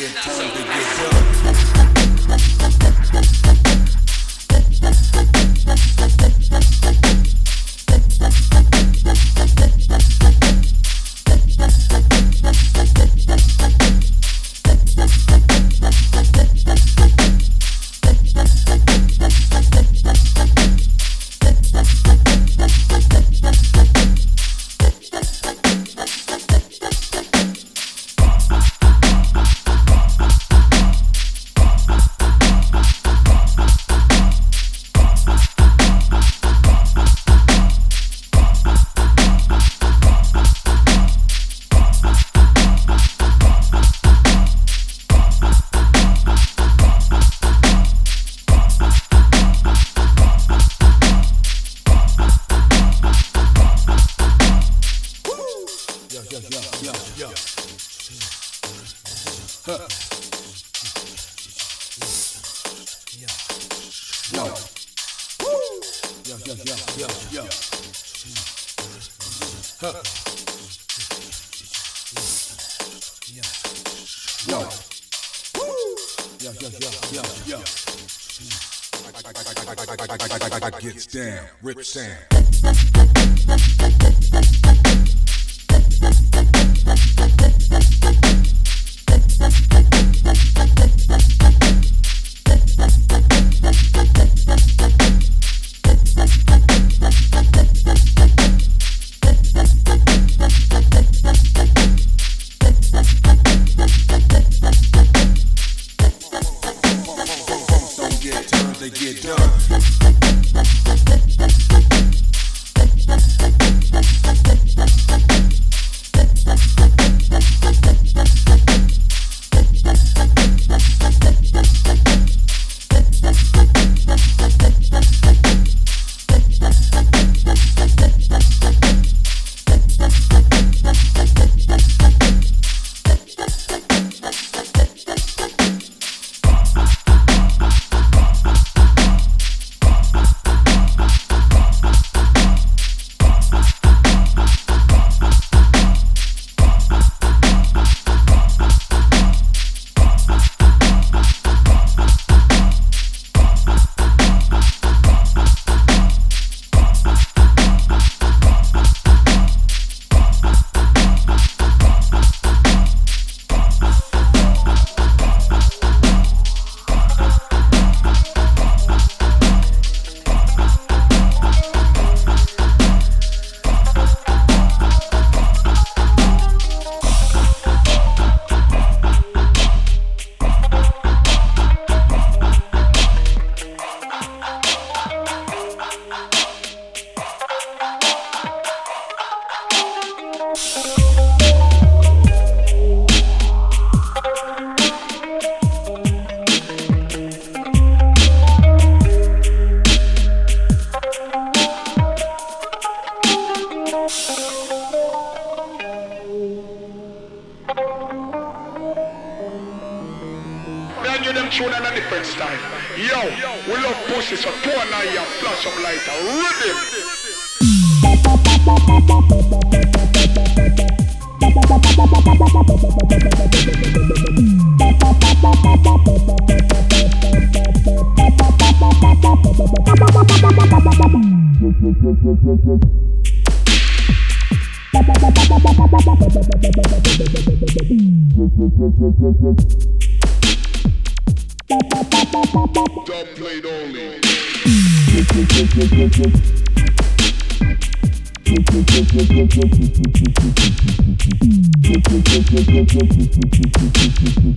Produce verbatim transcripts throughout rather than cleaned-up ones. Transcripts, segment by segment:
get time to Down, Rip Sam.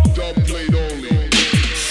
Don't play it only.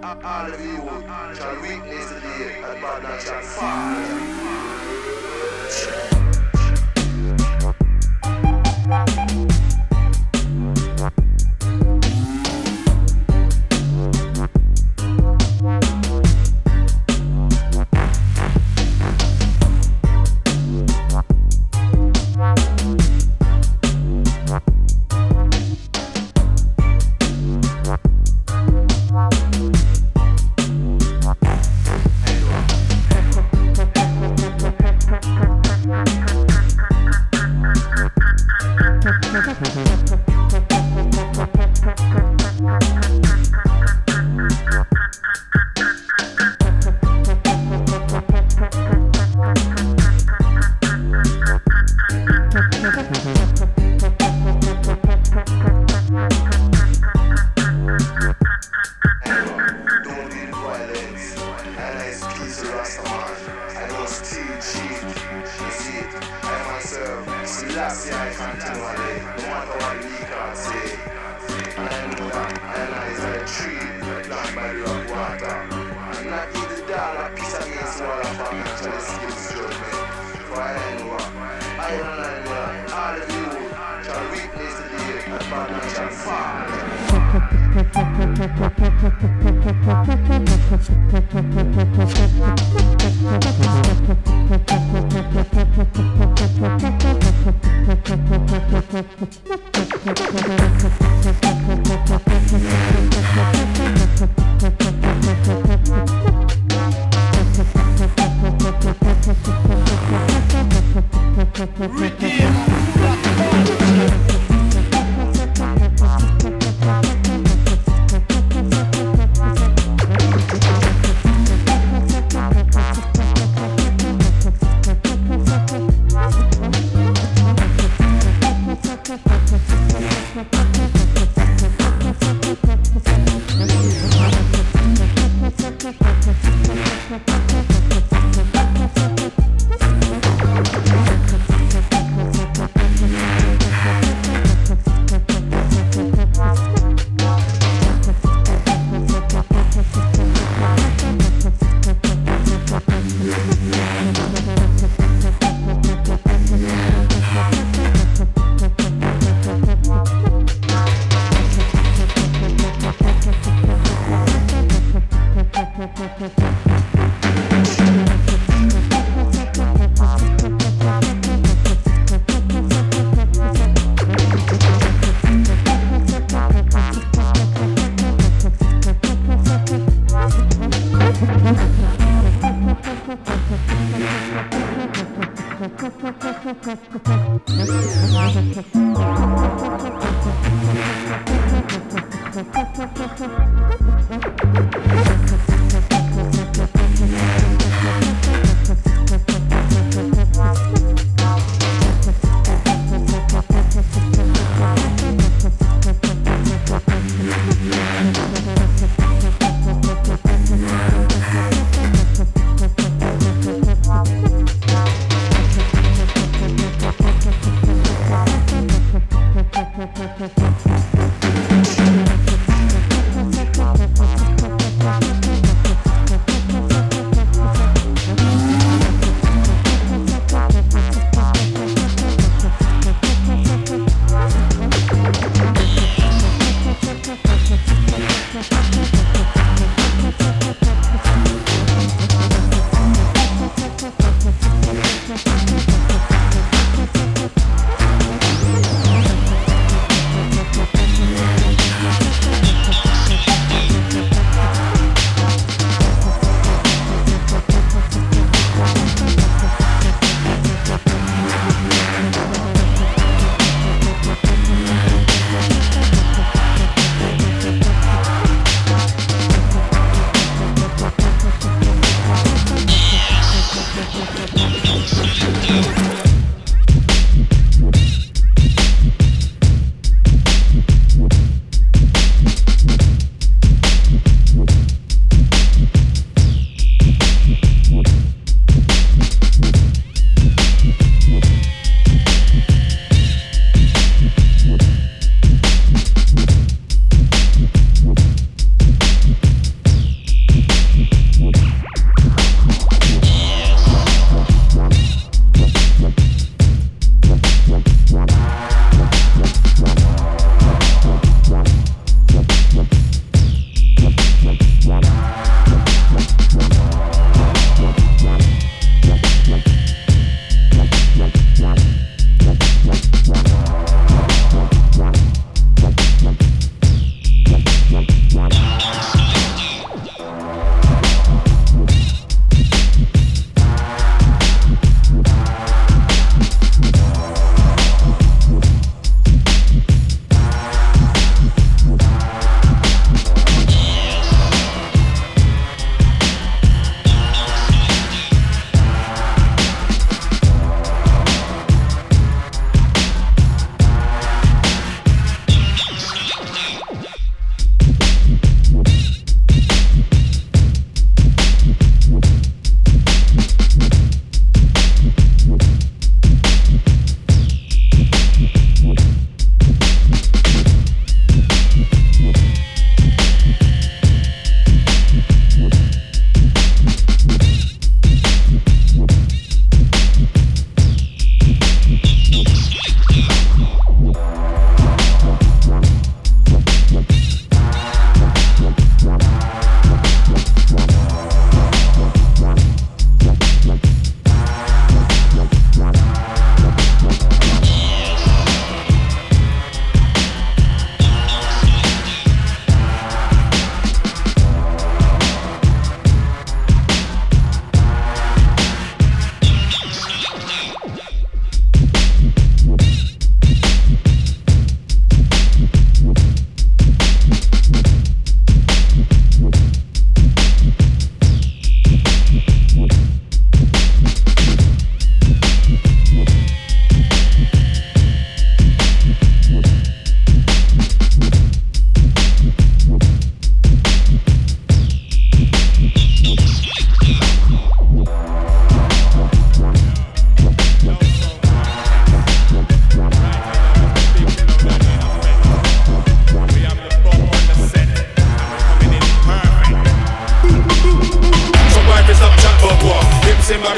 all of you shall witness the day that Babylon shall fa.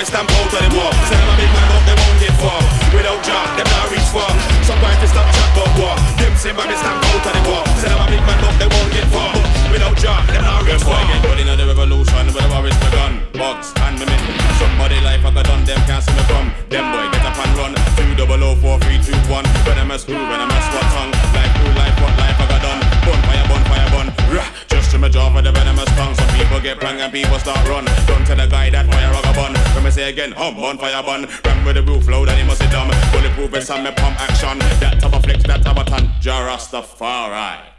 and stamp out of the war. Send them a big man up, they won't get far. Without job, them not reach far. Some guys they stop chat about war. Them same man, they stamp out of the war. Send them a big man up, they won't get far. Without job, them not reach far. Get blood in the revolution, but the war is begun. Bugs and women, somebody life I got done. Them can't see me come. Them boy get up and run. Two double O four three two one. When I'm a screw, when I'm a squat tongue. Like who life, what life I got done. Bonfire, bonfire, bun. Rah. Just to my jaw for the venomous tongue. Some people get prang and people start run. Don't tell a guy that fire rock a bun. When me say again, hum, bonfire bun. Ram with the roof load and he must be dumb. Bulletproof is on me pump action. That type of flex, that type of tan. Jarastafari.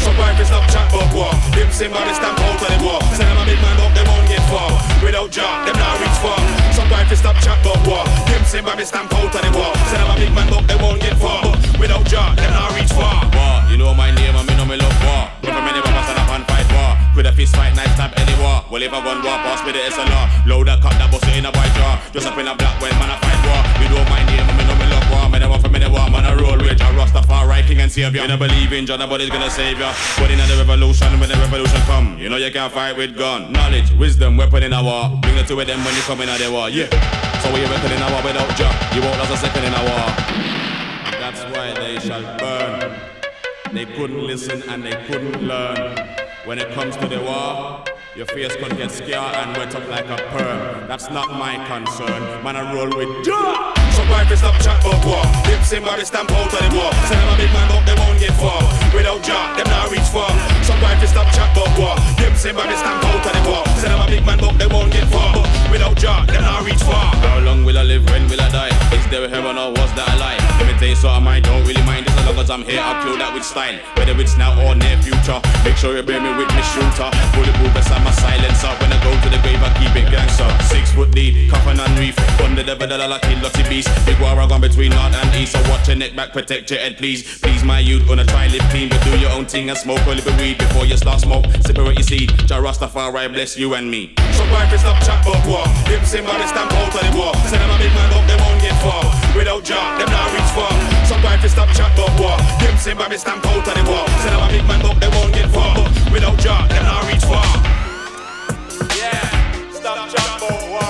Some boys they stop chat about war. Them same man they stamp out of the war. Send them a big man up, they won't get far. Without job, them not reach far. Some boys they stop chat about war. Them same man they stamp out of the war. Send them a big man up, they won't get far. Without job, them not reach far. War, you know my name and me know me love war. But for many of us stand up and fight war. With a fist fight, knife stab any war. Well if I gun war, pass me the S L R. Load that cup that bust it in a white jar. Just up in a black well, man I fight war. You know my name and me know me love war. Man I want for me the war, man I roll with Jah Rastafari king and savior. You don't believe in Jah, nobody's gonna save ya. But in the revolution, when the revolution come, you know you can't fight with gun. Knowledge, wisdom, weapon in a war. Bring the two of them when you come in the war, yeah. So we reckon in a war without Jah, you won't last a second in a war. That's why they shall burn. They couldn't listen and they couldn't learn. When it comes to the war, your face could get scarred and wet up like a perm. That's not my concern, man I roll with Jah. Some boys stop chat about war. Them same boys stamp out of the war. Send them a big man up, they won't get far. Without Jah, them not reach far. Some boys stop chat about war. Them same boys stamp out of the war. Send them a big man up, they won't get far. Without Jah, them not reach far. How long will I live? When will I die? Is there heaven or was that a lie? Let me tell you something I don't really mind. As long as I'm here, I'll kill that with style. Whether it's now or near future, make sure you bear me with me shooter. Bulletproof beside my silencer. When I go to the grave, I keep it gangster. Six foot deep, coffin and reef. Thunder the devil, I'll kill lots of beasts. Big war are gone between north and east. So watch your neck back, protect your head please. Please my youth, gonna try live clean. But do your own thing and smoke a little weed. Before you start smoke, separate your seed. Jah Rastafari bless you and me. Some boys stop chat about war. Them same boys stamp out of the war. Send them a big man up, they won't get far. Without Jah, them not reach far. Some boys stop chat about war. Them same boys stamp out of the war. Send them a big man up, they won't get far. Without Jah, them not reach far. Yeah, stop chat about war.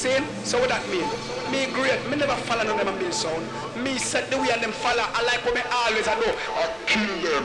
same. So what that mean? Me great. Me never follow none of them being sound. Me set the way and them follow. I like what me always I know. I kill them.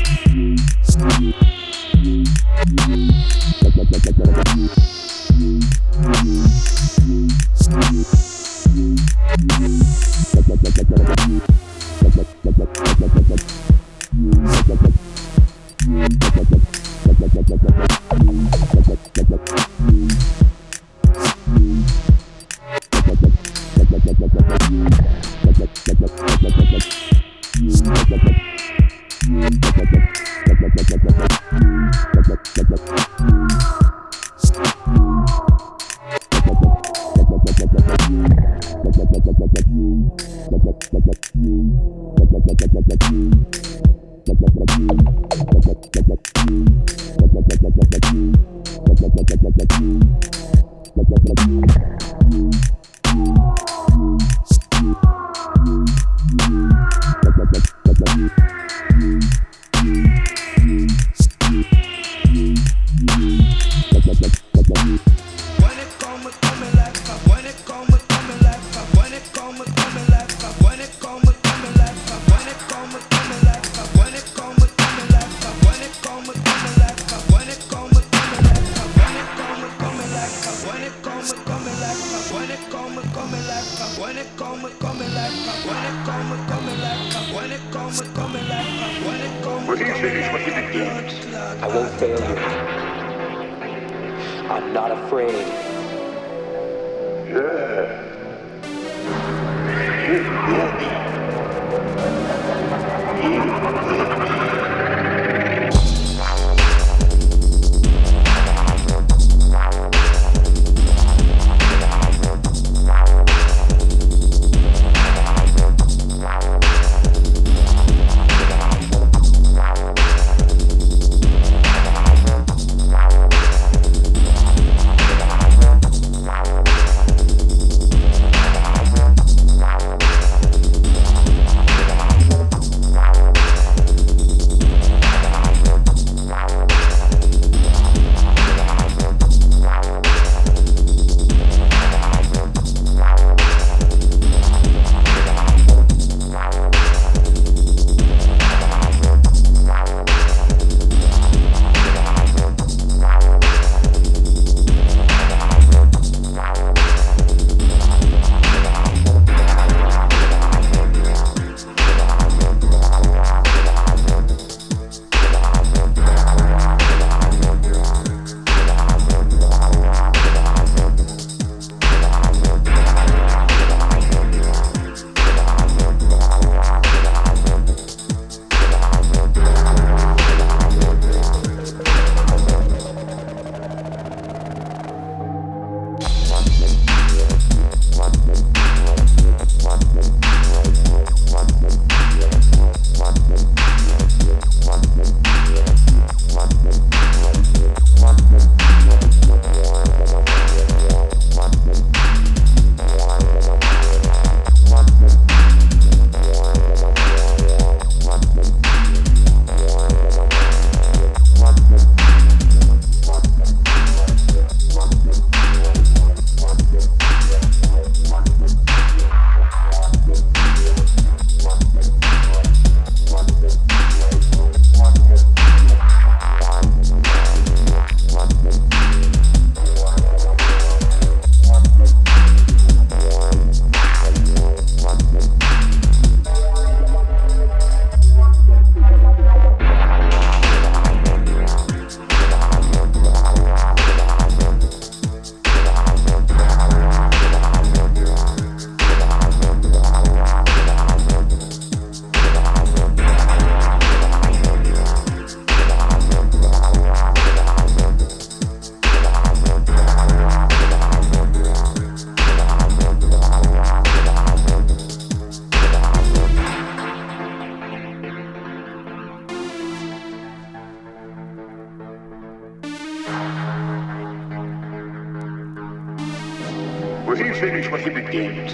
We're here to finish my favorite games.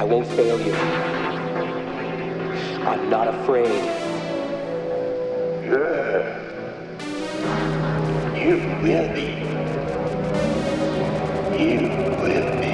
I won't fail you. I'm not afraid. Yeah. You will be. You will be.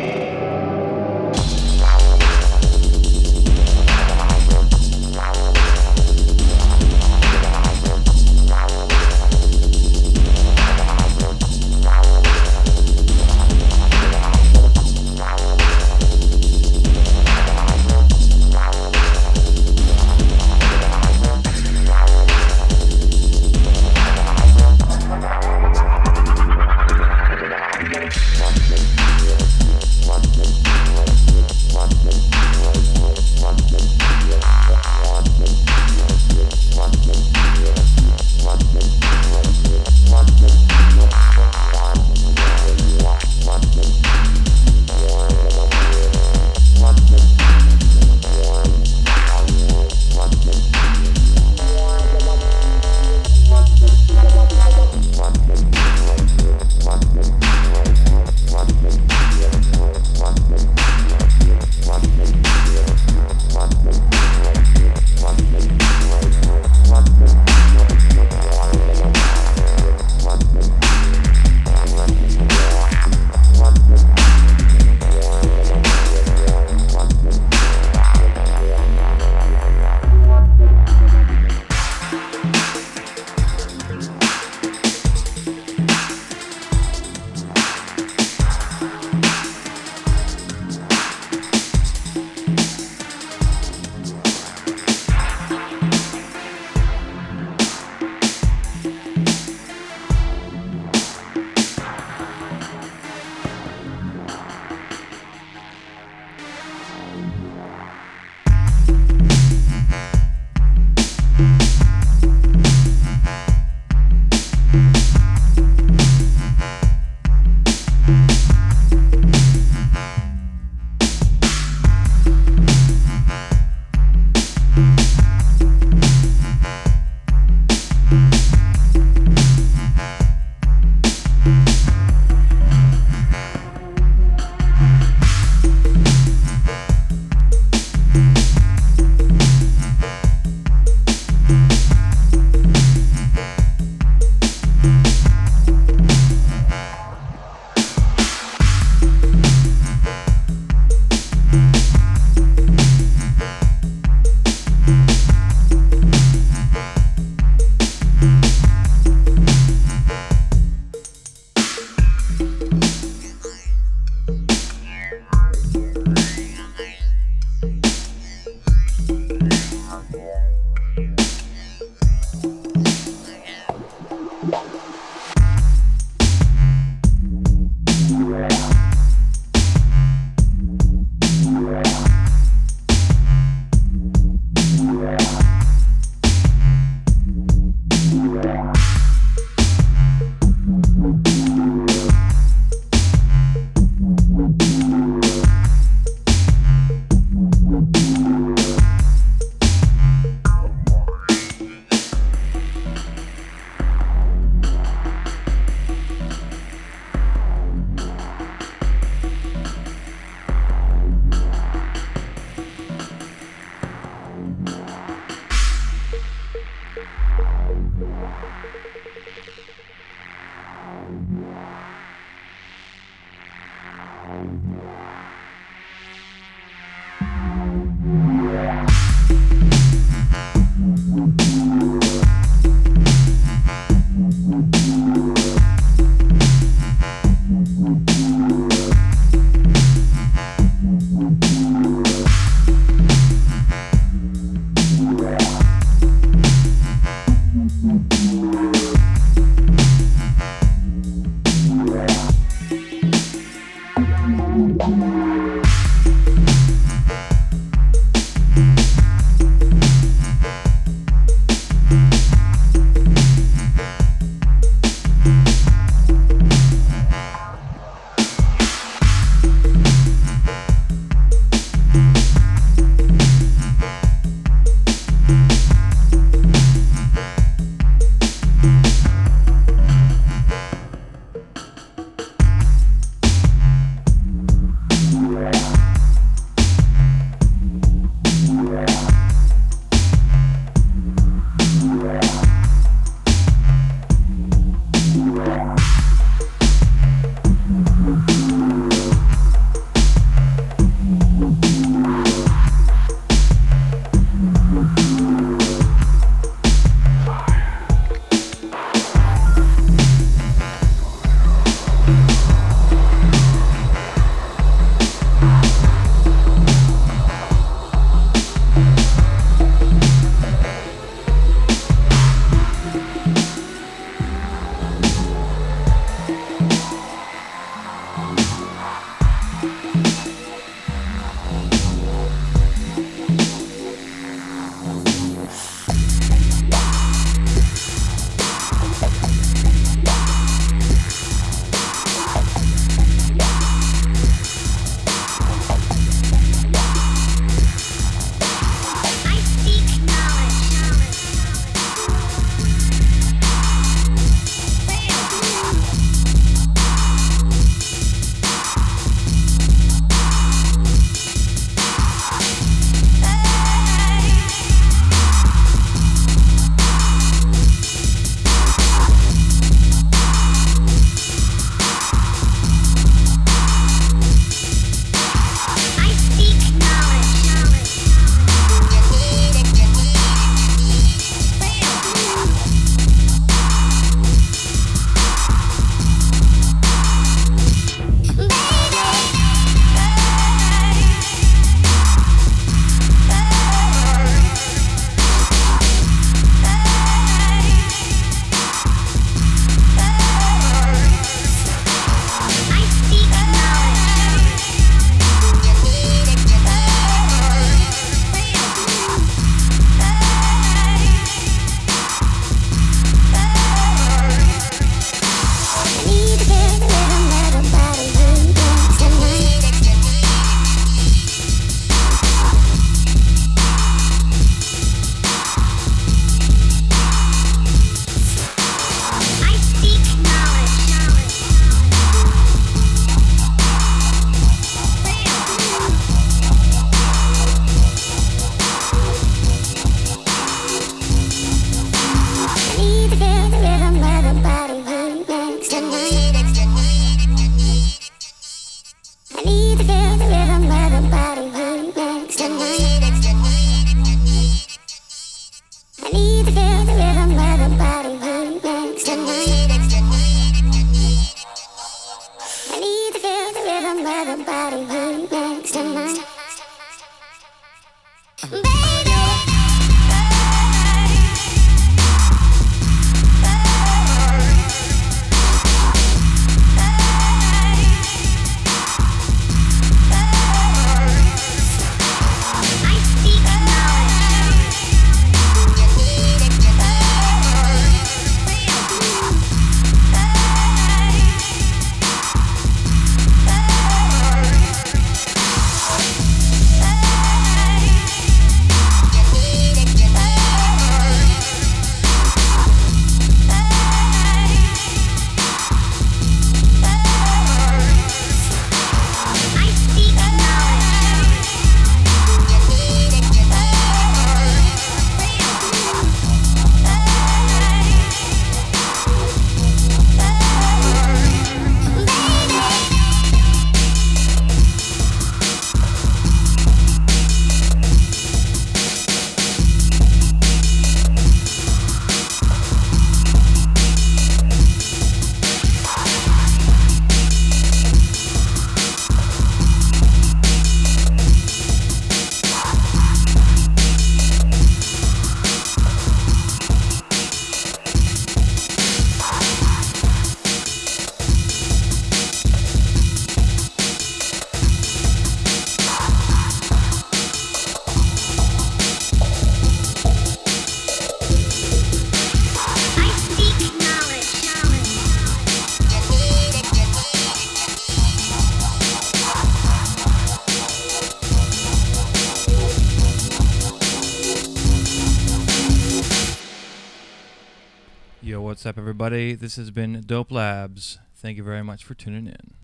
What's up, everybody? This has been Dope Labs. Thank you very much for tuning in.